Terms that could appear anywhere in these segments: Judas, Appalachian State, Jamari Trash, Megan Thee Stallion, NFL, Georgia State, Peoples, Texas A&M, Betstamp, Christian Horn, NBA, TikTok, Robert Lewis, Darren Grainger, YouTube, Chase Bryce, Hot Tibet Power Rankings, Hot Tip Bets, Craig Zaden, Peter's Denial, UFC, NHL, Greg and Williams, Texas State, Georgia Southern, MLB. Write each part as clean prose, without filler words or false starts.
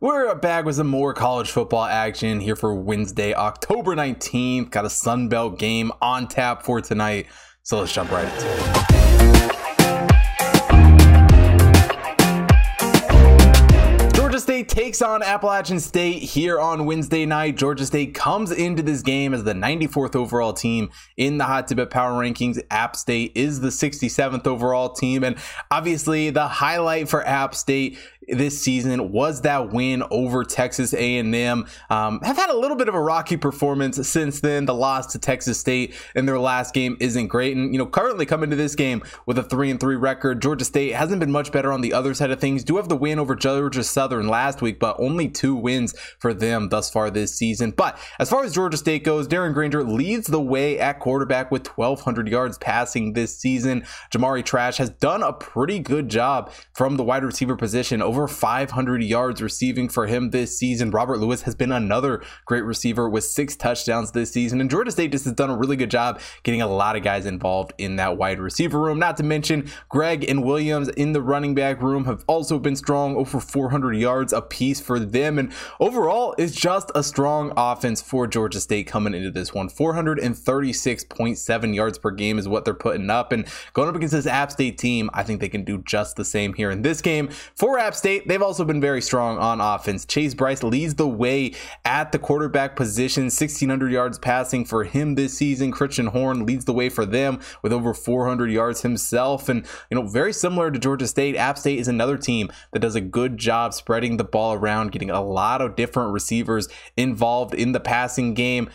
We're back with some more college football action here for Wednesday, October 19th. Got a Sun Belt game on tap for tonight, so let's jump right into it. Georgia State takes on Appalachian State here on Wednesday night. Georgia State comes into this game as the 94th overall team in the Hot Tibet Power Rankings. App State is the 67th overall team, and obviously the highlight for App State this season was that win over Texas A&M. Have had a little bit of a rocky performance since then. The loss to Texas State in their last game isn't great, and you know, currently coming to this game with a 3-3 record. Georgia State hasn't been much better on the other side of things. Do have the win over Georgia Southern last week, but only 2 wins for them thus far this season. But as far as Georgia State goes, Darren Grainger leads the way at quarterback with 1,200 yards passing this season. Jamari Trash has done a pretty good job from the wide receiver position, over 500 yards receiving for him this season. Robert Lewis has been another great receiver with 6 touchdowns this season, and Georgia State just has done a really good job getting a lot of guys involved in that wide receiver room. Not to mention Greg and Williams in the running back room have also been strong, over 400 yards apiece for them, and overall it's just a strong offense for Georgia State coming into this one. 436.7 yards per game is what they're putting up, and going up against this App State team, I think they can do just the same here in this game. For App State, they've also been very strong on offense. Chase Bryce leads the way at the quarterback position, 1,600 yards passing for him this season. Christian Horn leads the way for them with over 400 yards himself. And, you know, very similar to Georgia State, App State is another team that does a good job spreading the ball around, getting a lot of different receivers involved in the passing game.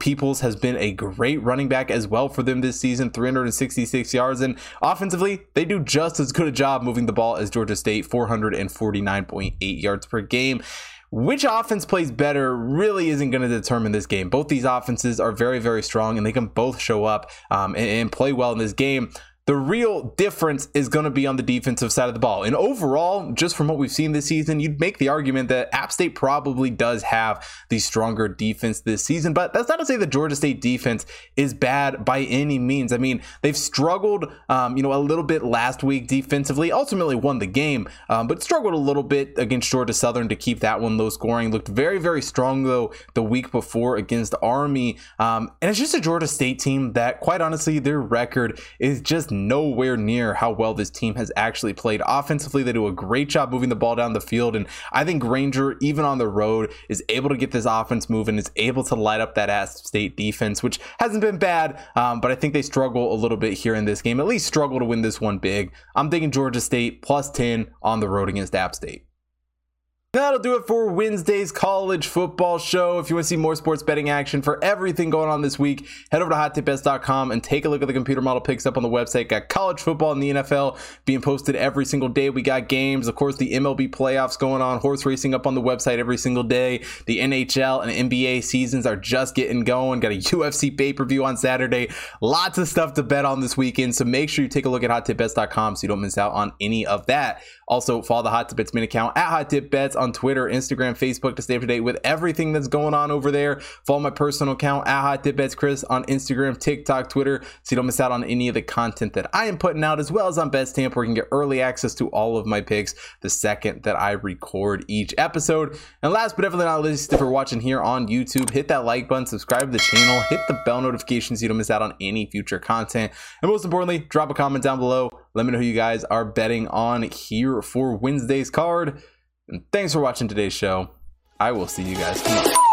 Peoples has been a great running back as well for them this season, 366 yards. And offensively, they do just as good a job moving the ball as Georgia State, 449.8 yards per game. Which offense plays better really isn't going to determine this game. Both these offenses are very, very strong, and they can both show up and play well in this game. The real difference is going to be on the defensive side of the ball. And overall, just from what we've seen this season, you'd make the argument that App State probably does have the stronger defense this season. But that's not to say the Georgia State defense is bad by any means. I mean, they've struggled, a little bit last week defensively. Ultimately won the game, but struggled a little bit against Georgia Southern to keep that one low scoring. Looked very, very strong, though, the week before against Army. And it's just a Georgia State team that, quite honestly, their record is just nowhere near how well this team has actually played offensively. They do a great job moving the ball down the field, and I think Grainger, even on the road, is able to get this offense moving, is able to light up that App State defense, which hasn't been bad, but I think they struggle a little bit here in this game, at least struggle to win this one big. I'm thinking Georgia State plus 10 on the road against App State. That'll do it for Wednesday's college football show. If you want to see more sports betting action for everything going on this week, head over to hottipbets.com and take a look at the computer model picks up on the website. Got college football and the NFL being posted every single day. We got games, of course, the MLB playoffs going on, horse racing up on the website every single day. The NHL and NBA seasons are just getting going. Got a UFC pay-per-view on Saturday. Lots of stuff to bet on this weekend, so make sure you take a look at hottipbets.com so you don't miss out on any of that. Also, follow the Hot Tip Bets main account at Hot Tip Bets on Twitter, Instagram, Facebook to stay up to date with everything that's going on over there. Follow my personal account at Hot Tip Bets Chris on Instagram, TikTok, Twitter, so you don't miss out on any of the content that I am putting out, as well as on Betstamp, where you can get early access to all of my picks the second that I record each episode. And last but definitely not least, if you're watching here on YouTube, hit that like button, subscribe to the channel, hit the bell notification so you don't miss out on any future content. And most importantly, drop a comment down below. Let me know who you guys are betting on here for Wednesday's card. And thanks for watching today's show. I will see you guys tomorrow.